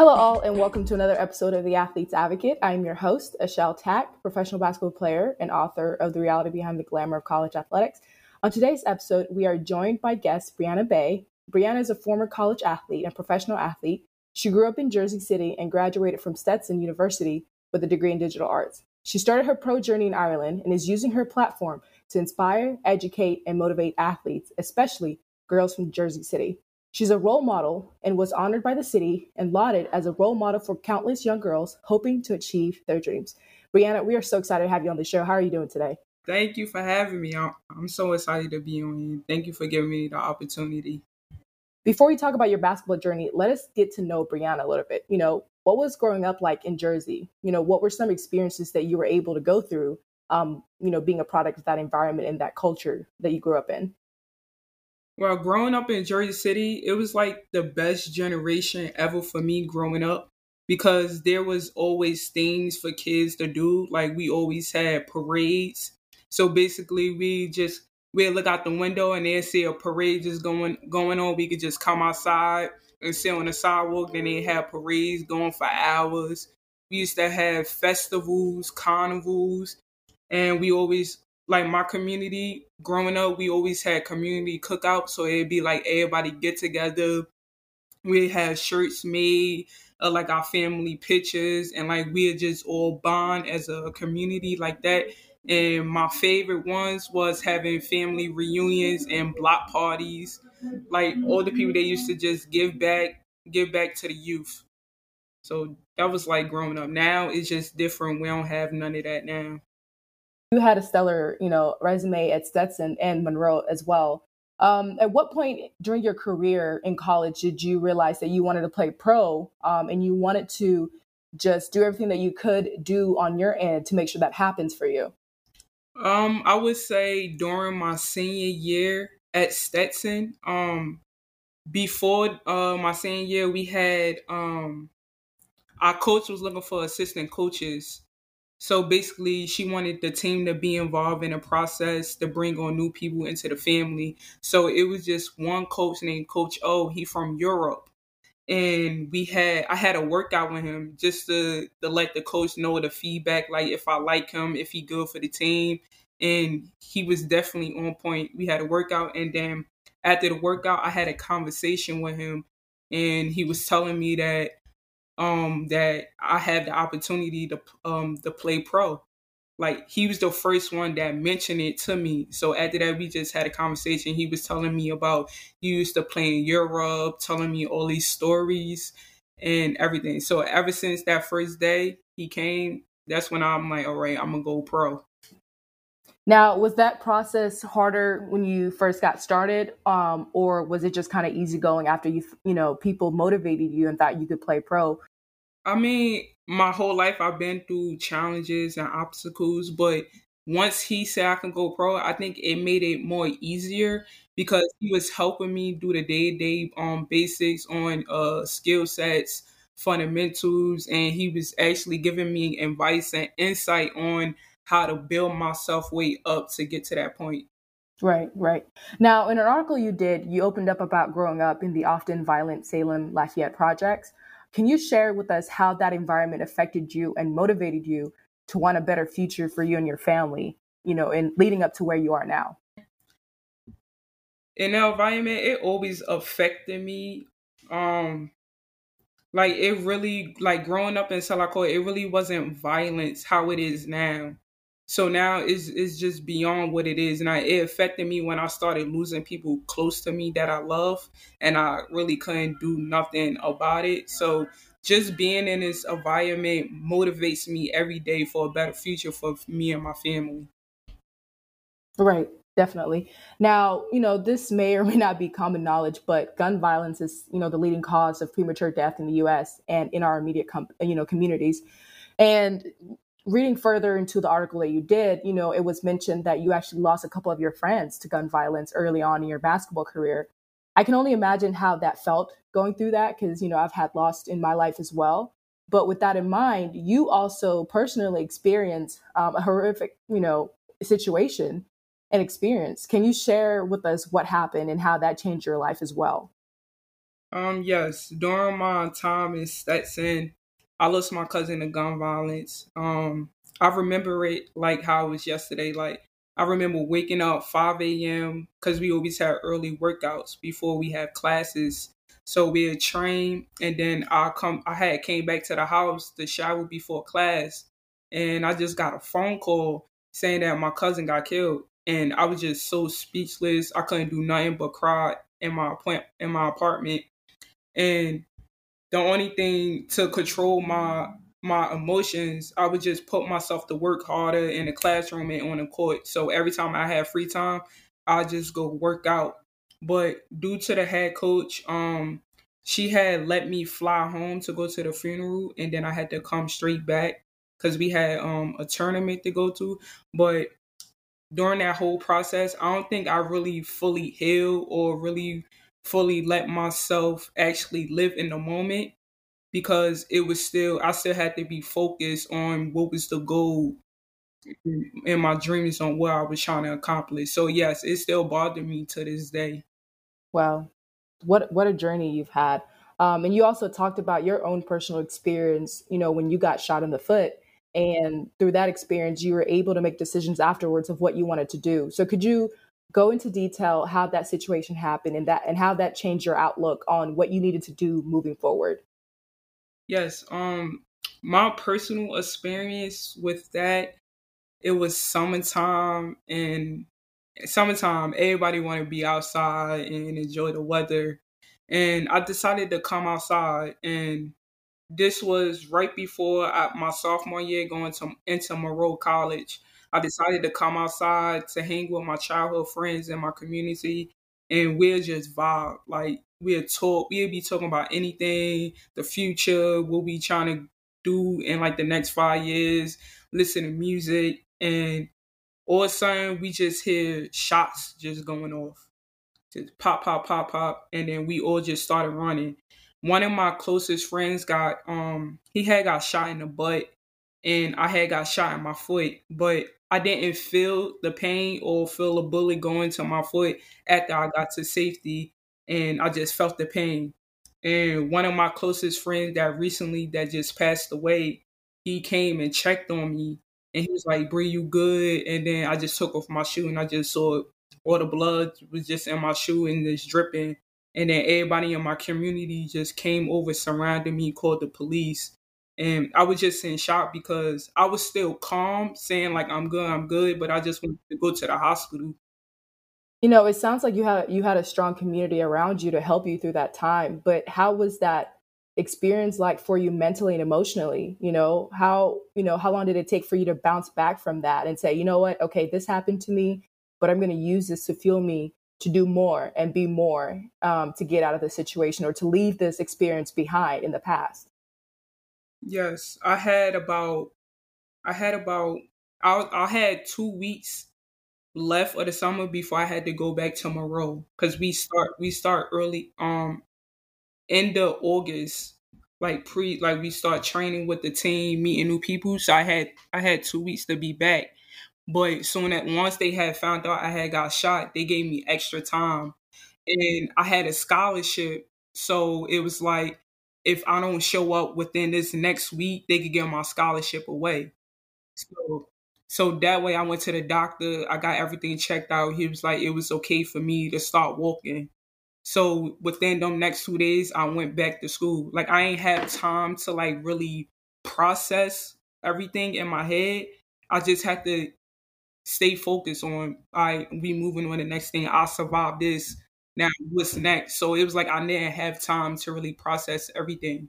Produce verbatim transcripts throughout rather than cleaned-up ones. Hello all, and welcome to another episode of The Athlete's Advocate. I'm your host, Acheil Tack, professional basketball player and author of The Reality Behind the Glamour of College Athletics. On today's episode, we are joined by guest Breana Bay. Breana is a former college athlete and professional athlete. She grew up in Jersey City and graduated from Stetson University with a degree in digital arts. She started her pro journey in Ireland and is using her platform to inspire, educate, and motivate athletes, especially girls from Jersey City. She's a role model and was honored by the city and lauded as a role model for countless young girls hoping to achieve their dreams. Breana, we are so excited to have you on the show. How are you doing today? Thank you for having me. I'm so excited to be on you. Thank you for giving me the opportunity. Before we talk about your basketball journey, let us get to know Breana a little bit. You know, what was growing up like in Jersey? You know, what were some experiences that you were able to go through, um, you know, being a product of that environment and that culture that you grew up in? Well, growing up in Jersey City, it was like the best generation ever for me growing up because there was always things for kids to do. Like we always had parades. So basically we just, we'd look out the window and they'd see a parade just going going on. We could just come outside and sit on the sidewalk. Then they'd have parades going for hours. We used to have festivals, carnivals, and we always... Like my community, growing up, we always had community cookouts. So it'd be like everybody get together. We'd have shirts made of like our family pictures. And like we'd just all bond as a community like that. And my favorite ones was having family reunions and block parties. Like all the people, they used to just give back, give back to the youth. So that was like growing up. Now it's just different. We don't have none of that now. You had a stellar, you know, resume at Stetson and Monroe as well. Um, at what point during your career in college did you realize that you wanted to play pro um, and you wanted to just do everything that you could do on your end to make sure that happens for you? Um, I would say during my senior year at Stetson. Um, before uh, my senior year, we had um, our coach was looking for assistant coaches. So basically, she wanted the team to be involved in a process to bring on new people into the family. So it was just one coach named Coach O. He from Europe. And we had I had a workout with him just to, to let the coach know the feedback, like if I like him, if he good for the team. And he was definitely on point. We had a workout. And then after the workout, I had a conversation with him. And he was telling me that Um, that I had the opportunity to um to play pro. Like he was the first one that mentioned it to me. So after that, we just had a conversation. He was telling me about he used to play in Europe, telling me all these stories and everything. So ever since that first day he came, that's when I'm like, all right, I'm gonna go pro. Now, was that process harder when you first got started, um, or was it just kind of easy going after you, you know, people motivated you and thought you could play pro? I mean, my whole life I've been through challenges and obstacles, but once he said I can go pro, I think it made it more easier because he was helping me do the day-to-day um, basics on uh, skill sets, fundamentals, and he was actually giving me advice and insight on how to build myself way up to get to that point. Right, right. Now, in an article you did, you opened up about growing up in the often violent Salem Lafayette projects. Can you share with us how that environment affected you and motivated you to want a better future for you and your family, you know, and leading up to where you are now? In that environment, it always affected me. Um, like it really, like growing up in Salakoa, it really wasn't violence how it is now. So now it's, it's just beyond what it is. And I, it affected me when I started losing people close to me that I love. And I really couldn't do nothing about it. So just being in this environment motivates me every day for a better future for me and my family. Right. Definitely. Now, you know, this may or may not be common knowledge, but gun violence is, you know, the leading cause of premature death in the U S and in our immediate, com- you know, communities. And reading further into the article that you did, you know, it was mentioned that you actually lost a couple of your friends to gun violence early on in your basketball career. I can only imagine how that felt going through that because, you know, I've had loss in my life as well. But with that in mind, you also personally experienced um, a horrific, you know, situation and experience. Can you share with us what happened and how that changed your life as well? Um, yes, during my time in Stetson, I lost my cousin to gun violence. Um, I remember it like how it was yesterday. Like, I remember waking up five a.m. because we always had early workouts before we had classes. So we would train, and then I come. I had came back to the house to shower before class, and I just got a phone call saying that my cousin got killed. And I was just so speechless. I couldn't do nothing but cry in my point in my apartment. And the only thing to control my my emotions, I would just put myself to work harder in the classroom and on the court. So every time I had free time, I just go work out. But due to the head coach, um, she had let me fly home to go to the funeral, and then I had to come straight back because we had um a tournament to go to. But during that whole process, I don't think I really fully healed or really fully let myself actually live in the moment, because it was still, I still had to be focused on what was the goal and my dreams on what I was trying to accomplish. So yes, it still bothered me to this day. Wow. What, what a journey you've had. Um, and you also talked about your own personal experience, you know, when you got shot in the foot. And through that experience, you were able to make decisions afterwards of what you wanted to do. So could you go into detail how that situation happened and that and how that changed your outlook on what you needed to do moving forward? Yes. Um, my personal experience with that, it was summertime, and summertime, everybody wanted to be outside and enjoy the weather. And I decided to come outside, and this was right before I, my sophomore year going to into Monroe College. I decided to come outside to hang with my childhood friends in my community, and we'll just vibe. Like, we'll talk, we'll be talking about anything, the future, what we trying to do in like the next five years, listen to music, and all of a sudden we just hear shots just going off. Just pop, pop, pop, pop, and then we all just started running. One of my closest friends got, um, he had got shot in the butt, and I had got shot in my foot, but I didn't feel the pain or feel a bullet going to my foot after I got to safety, and I just felt the pain. And one of my closest friends that recently, that just passed away, he came and checked on me, and he was like, "Bree, you good?" And then I just took off my shoe, and I just saw all the blood was just in my shoe and just dripping. And then everybody in my community just came over, surrounded me, called the police. And I was just in shock because I was still calm, saying like, I'm good, I'm good. But I just wanted to go to the hospital. You know, it sounds like you had you had a strong community around you to help you through that time. But how was that experience like for you mentally and emotionally? You know, how, you know, how long did it take for you to bounce back from that and say, you know what? OK, this happened to me, but I'm going to use this to fuel me to do more and be more, um, to get out of the situation or to leave this experience behind in the past? Yes, I had about, I had about, I, I had two weeks left of the summer before I had to go back to Monroe, because we start, we start early, um, end of August, like pre, like we start training with the team, meeting new people. So I had, I had two weeks to be back. But soon at once they had found out I had got shot, they gave me extra time. And I had a scholarship. So it was like, if I don't show up within this next week, they could give my scholarship away. So, so that way I went to the doctor. I got everything checked out. He was like, it was okay for me to start walking. So within them next two days, I went back to school. Like, I ain't had time to like really process everything in my head. I just had to stay focused on, all right, we moving on the next thing. I survived this. Now what's next? So it was like I didn't have time to really process everything.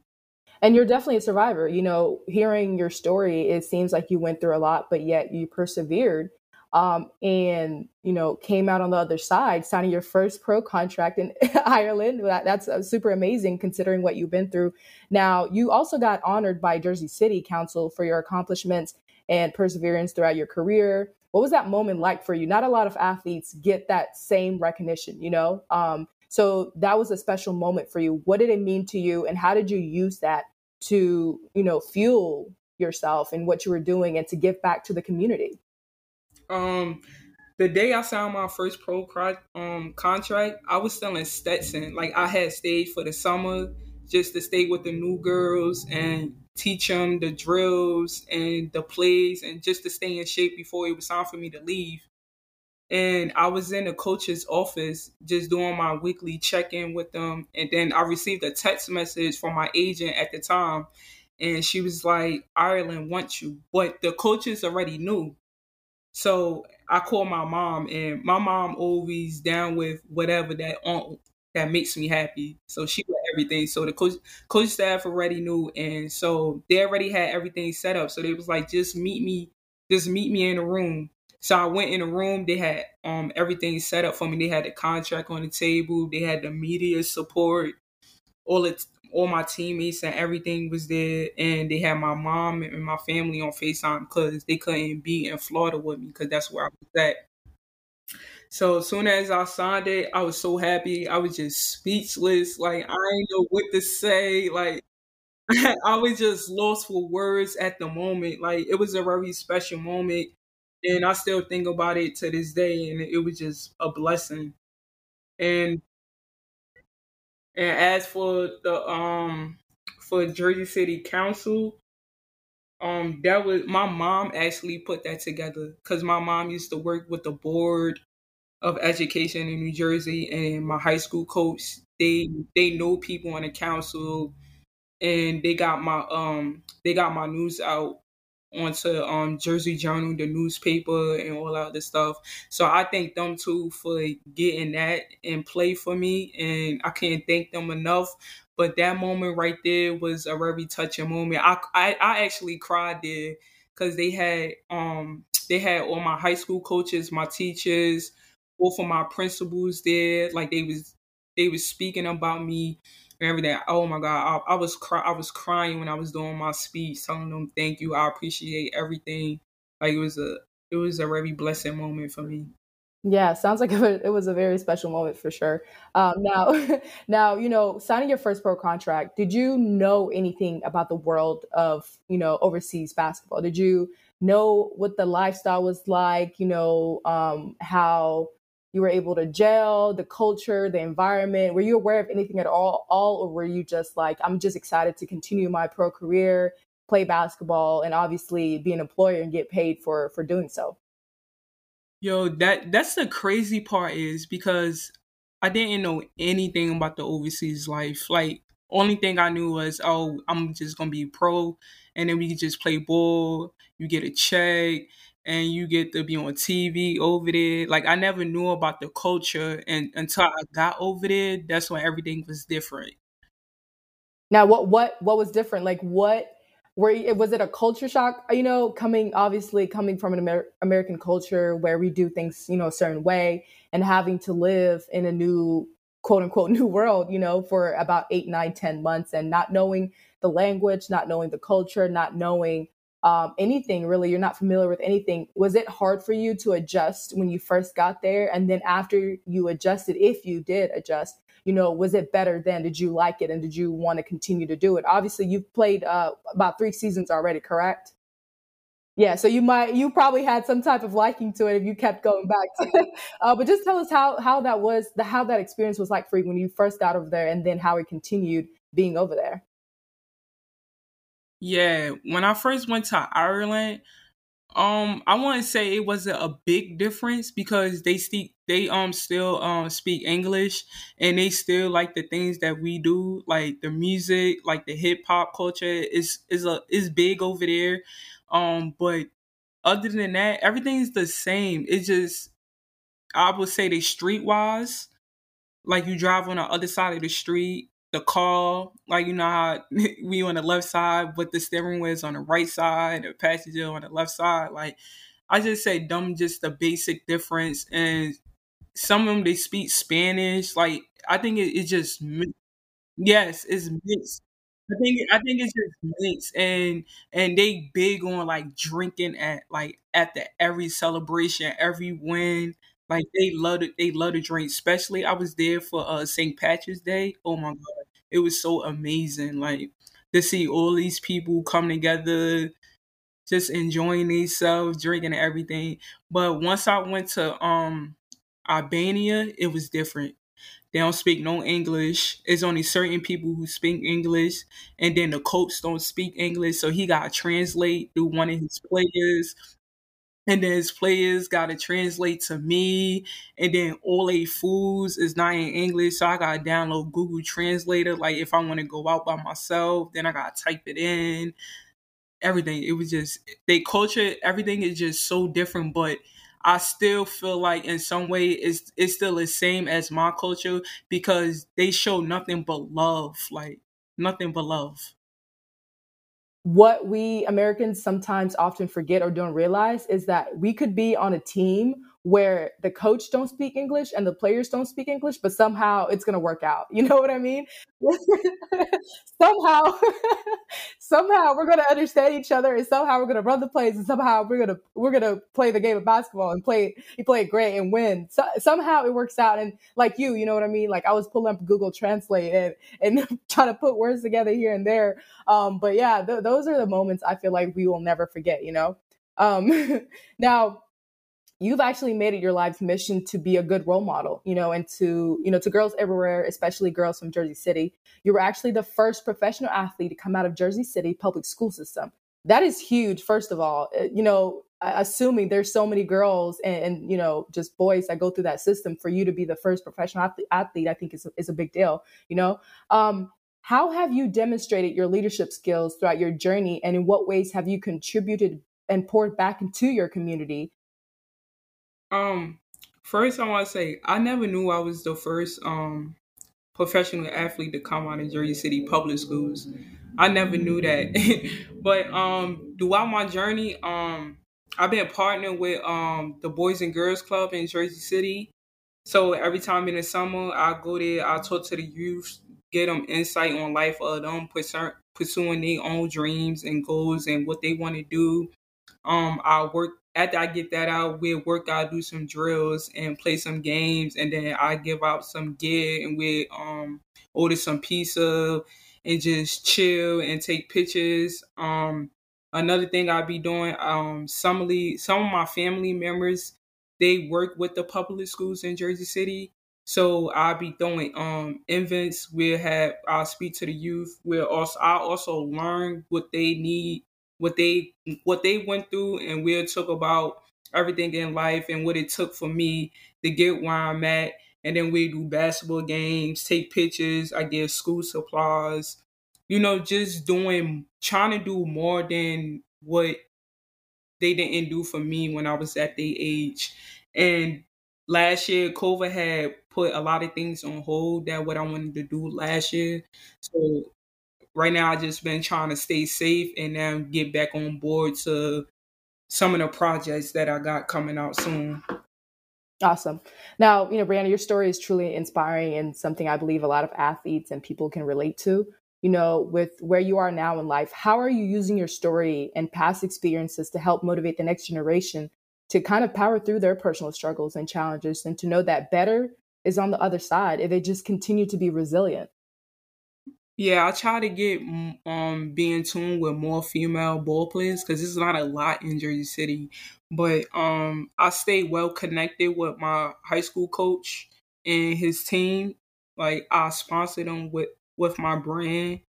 And you're definitely a survivor. You know, hearing your story, it seems like you went through a lot, but yet you persevered, um, and, you know, came out on the other side, signing your first pro contract in Ireland. That, that's super amazing considering what you've been through. Now, you also got honored by Jersey City Council for your accomplishments and perseverance throughout your career. What was that moment like for you? Not a lot of athletes get that same recognition, you know? Um, so that was a special moment for you. What did it mean to you? And how did you use that to, you know, fuel yourself and what you were doing and to give back to the community? Um, The day I signed my first pro um, contract, I was still in Stetson. Like, I had stayed for the summer just to stay with the new girls and teach them the drills and the plays and just to stay in shape before it was time for me to leave. And I was in the coach's office just doing my weekly check-in with them. And then I received a text message from my agent at the time. And she was like, Ireland wants you. But the coaches already knew. So I called my mom, and my mom always down with whatever that aunt, that makes me happy. So she did everything. So the coach, coach staff already knew. And so they already had everything set up. So they was like, just meet me, just meet me in the room. So I went in the room. They had um everything set up for me. They had the contract on the table. They had the media support. All it, all my teammates and everything was there. And they had my mom and my family on FaceTime because they couldn't be in Florida with me because that's where I was at. So as soon as I signed it, I was so happy. I was just speechless. Like, I didn't know what to say. Like, I was just lost for words at the moment. Like, it was a very special moment. And I still think about it to this day, and it was just a blessing. And and as for the um for Jersey City Council, um that was my mom actually put that together because my mom used to work with the Board of Education in New Jersey, and my high school coach, they they know people on the council, and they got my um they got my news out onto um Jersey Journal, the newspaper, and all of this stuff. So I thank them too for getting that in play for me, and I can't thank them enough. But that moment right there was a very touching moment. I I, I actually cried there because they had um they had all my high school coaches, my teachers, both of my principals there. Like, they was they was speaking about me. Everything. Oh my God, I, I was cry, I was crying when I was doing my speech, telling them thank you, I appreciate everything. Like, it was a, it was a very blessing moment for me. Yeah, sounds like it was a very special moment for sure. Um, now, now you know, signing your first pro contract, did you know anything about the world of you know overseas basketball? Did you know what the lifestyle was like? You know, um, how you were able to gel, the culture, the environment? Were you aware of anything at all, all, or were you just like, I'm just excited to continue my pro career, play basketball, and obviously be an employer and get paid for for doing so? Yo, that that's the crazy part is because I didn't know anything about the overseas life. Like, only thing I knew was, oh, I'm just going to be pro, and then we could just play ball, you get a check, and you get to be on T V over there. Like, I never knew about the culture, and until I got over there, that's when everything was different. Now, what what what was different? Like, what were you, was it a culture shock? You know, coming obviously coming from an Amer- American culture where we do things, you know, a certain way, and having to live in a new, quote unquote, new world, you know, for about eight, nine, ten months, and not knowing the language, not knowing the culture, not knowing Um, anything really, you're not familiar with anything. Was it hard for you to adjust when you first got there? And then after you adjusted, if you did adjust, you know, was it better then? Did you like it? And did you want to continue to do it? Obviously, you've played uh, about three seasons already, correct? Yeah. So you might, you probably had some type of liking to it if you kept going back to it. Uh, but just tell us how, how that was, the, how that experience was like for you when you first got over there and then how it continued being over there. Yeah, when I first went to Ireland, um, I want to say it wasn't a big difference because they speak, they um still um speak English, and they still like the things that we do, like the music, like the hip hop culture is is a is big over there, um. But other than that, everything's the same. It's just, I would say, they streetwise, like you drive on the other side of the street. The car, like, you know how we on the left side, but the steering wheel is on the right side, the passenger on the left side. Like, I just say dumb, just the basic difference. And some of them, they speak Spanish. Like, I think it, it's just, mi- yes, it's mixed. I think I think it's just mixed, and and they big on like drinking at like at the every celebration, every win. Like, they love it. They love to drink. Especially, I was there for uh, Saint Patrick's Day. Oh my God, it was so amazing. Like, to see all these people come together, just enjoying themselves, drinking and everything. But once I went to um Albania, it was different. They don't speak no English. It's only certain people who speak English, and then the coach don't speak English, so he gotta translate through one of his players, and then his players gotta translate to me, and then all they foods is not in English, so I gotta download Google Translator. Like if I want to go out by myself, then I gotta type it in. Everything. It was just they culture. Everything is just so different, but I still feel like in some way it's it's still the same as my culture because they show nothing but love, like nothing but love. What we Americans sometimes often forget or don't realize is that we could be on a team where the coach don't speak English and the players don't speak English, but somehow it's going to work out. You know what I mean? somehow, somehow we're going to understand each other, and somehow we're going to run the plays, and somehow we're going to we're going to play the game of basketball and play you play it great and win. So, somehow it works out. And like you, you know what I mean? Like I was pulling up Google Translate and and trying to put words together here and there. Um, but yeah, th- those are the moments I feel like we will never forget. You know, um, now. You've actually made it your life's mission to be a good role model, you know, and to, you know, to girls everywhere, especially girls from Jersey City. You were actually the first professional athlete to come out of Jersey City public school system. That is huge, first of all, you know, assuming there's so many girls and, and you know, just boys that go through that system, for you to be the first professional athlete, I think is, is a big deal, you know. Um, how have you demonstrated your leadership skills throughout your journey, and in what ways have you contributed and poured back into your community? Um, first I want to say, I never knew I was the first, um, professional athlete to come out of Jersey City public schools. I never knew that, but, um, throughout my journey, um, I've been partnering with, um, the Boys and Girls Club in Jersey City. So every time in the summer, I go there, I talk to the youth, get them insight on life of them pursu- pursuing their own dreams and goals and what they want to do. Um, I work After I get that out, we'll work out, do some drills and play some games. And then I give out some gear and we'll um, order some pizza and just chill and take pictures. Um, another thing I'll be doing, um, some, lead, some of my family members, they work with the public schools in Jersey City. So I'll be throwing um, events. We'll have, I'll speak to the youth. We'll also, I'll also learn what they need. What they what they went through, and we'll talk about everything in life and what it took for me to get where I'm at. And then we do basketball games, take pictures. I give school supplies, you know, just doing, trying to do more than what they didn't do for me when I was at their age. And last year, COVID had put a lot of things on hold that what I wanted to do last year. So right now, I just been trying to stay safe and now get back on board to some of the projects that I got coming out soon. Awesome. Now, you know, Breana, your story is truly inspiring and something I believe a lot of athletes and people can relate to. You know, with where you are now in life, how are you using your story and past experiences to help motivate the next generation to kind of power through their personal struggles and challenges, and to know that better is on the other side if they just continue to be resilient? Yeah, I try to get um be in tune with more female ball players because there's not a lot in Jersey City. But um, I stay well connected with my high school coach and his team. Like I sponsor them with, with my brand,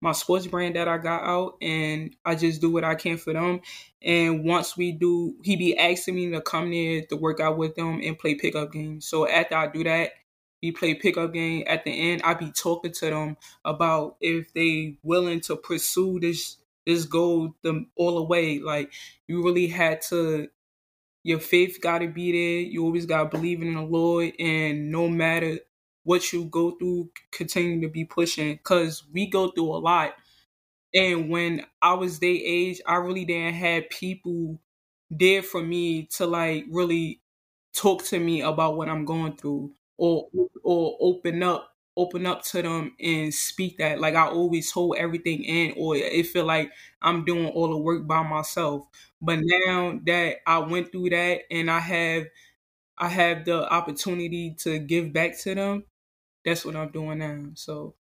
my sports brand that I got out, and I just do what I can for them. And once we do, he be asking me to come there to work out with them and play pickup games. So after I do that, we play pickup game. At the end, I be talking to them about if they willing to pursue this this goal the, all the way. Like, you really had to, your faith got to be there. You always got to believe in the Lord. And no matter what you go through, continue to be pushing, because we go through a lot. And when I was their age, I really didn't have people there for me to, like, really talk to me about what I'm going through. Or or open up, open up to them and speak that. Like, I always hold everything in, or it feel like I'm doing all the work by myself. But now that I went through that and I have, I have the opportunity to give back to them, that's what I'm doing now. So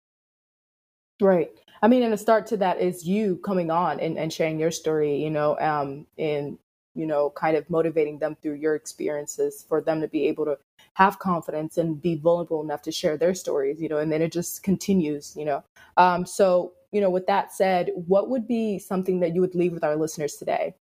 Right. I mean, and the start to that is you coming on and, and sharing your story, you know, um, and, you know, kind of motivating them through your experiences for them to be able to have confidence and be vulnerable enough to share their stories, you know, and then it just continues, you know. Um, so, you know, with that said, what would be something that you would leave with our listeners today?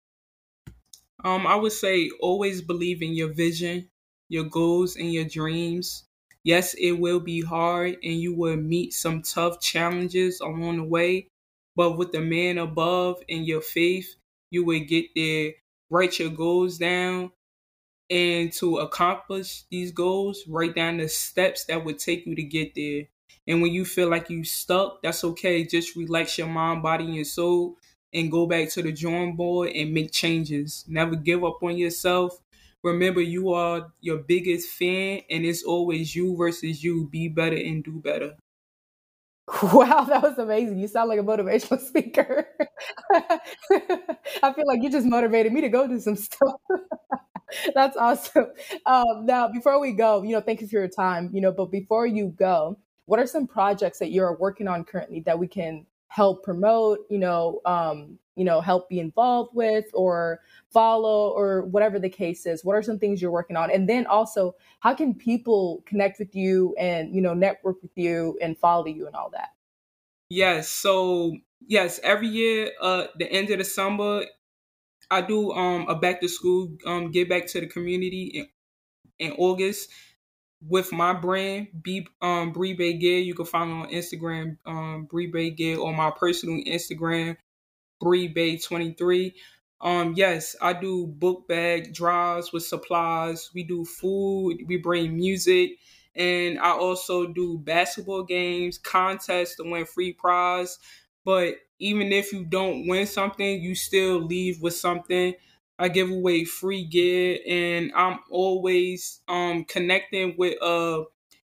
Um, I would say always believe in your vision, your goals, and your dreams. Yes, it will be hard and you will meet some tough challenges along the way, but with the man above and your faith, you will get there. Write your goals down, and to accomplish these goals, write down the steps that would take you to get there. And when you feel like you stuck, that's okay. Just relax your mind, body, and your soul and go back to the drawing board and make changes. Never give up on yourself. Remember, you are your biggest fan, and it's always you versus you. Be better and do better. Wow, that was amazing. You sound like a motivational speaker. I feel like you just motivated me to go do some stuff. That's awesome. Um, now, before we go, you know, thank you for your time, you know, but before you go, what are some projects that you're working on currently that we can help promote, you know, um, you know, help be involved with or follow or whatever the case is? What are some things you're working on? And then also, how can people connect with you and, you know, network with you and follow you and all that? Yes. So, yes, every year, uh, the end of the summer, I do um, a back to school, um, give back to the community in, in August with my brand, Be, um, Bree Bay Gear. You can find me on Instagram, um, Bree Bay Gear, or my personal Instagram, bree bey twenty-three. Um, yes, I do book bag drives with supplies. We do food. We bring music. And I also do basketball games, contests to win free prize. But even if you don't win something, you still leave with something. I give away free gear, and I'm always um, connecting with uh,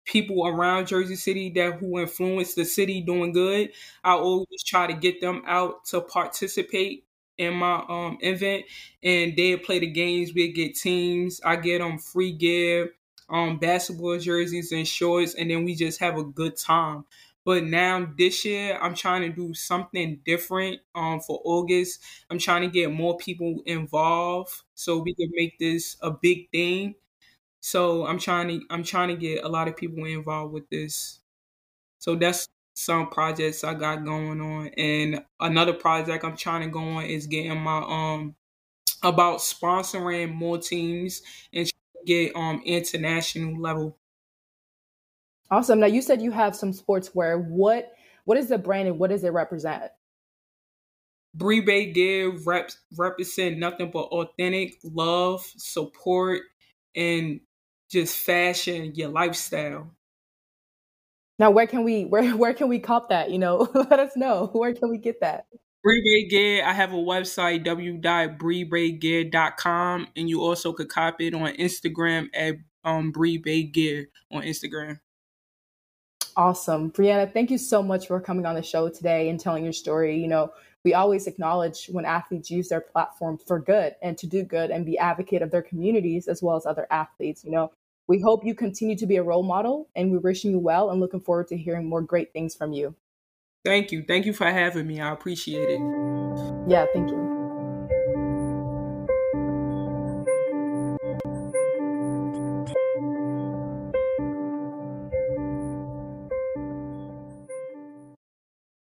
people around Jersey City that who influence the city doing good. I always try to get them out to participate in my um, event, and they play the games. We get teams. I get them free gear, um, basketball jerseys and shorts, and then we just have a good time. But now this year, I'm trying to do something different um, for August. I'm trying to get more people involved so we can make this a big thing. So I'm trying to I'm trying to get a lot of people involved with this. So that's some projects I got going on. And another project I'm trying to go on is getting my um about sponsoring more teams and trying to get um international level. Awesome. Now, you said you have some sportswear. What what is the brand and what does it represent? Bree Bay Gear reps represent nothing but authentic love, support, and just fashion your lifestyle. Now, where can we where where can we cop that? You know, let us know. Where can we get that? Bree Bay Gear. I have a website, w w w dot bree bay gear dot com, and you also could copy it on Instagram at um, Bree Bay Gear on Instagram. Awesome. Breana, thank you so much for coming on the show today and telling your story. You know, we always acknowledge when athletes use their platform for good and to do good and be advocate of their communities as well as other athletes. You know, we hope you continue to be a role model, and we're wishing you well and looking forward to hearing more great things from you. Thank you. Thank you for having me. I appreciate it. Yeah, thank you.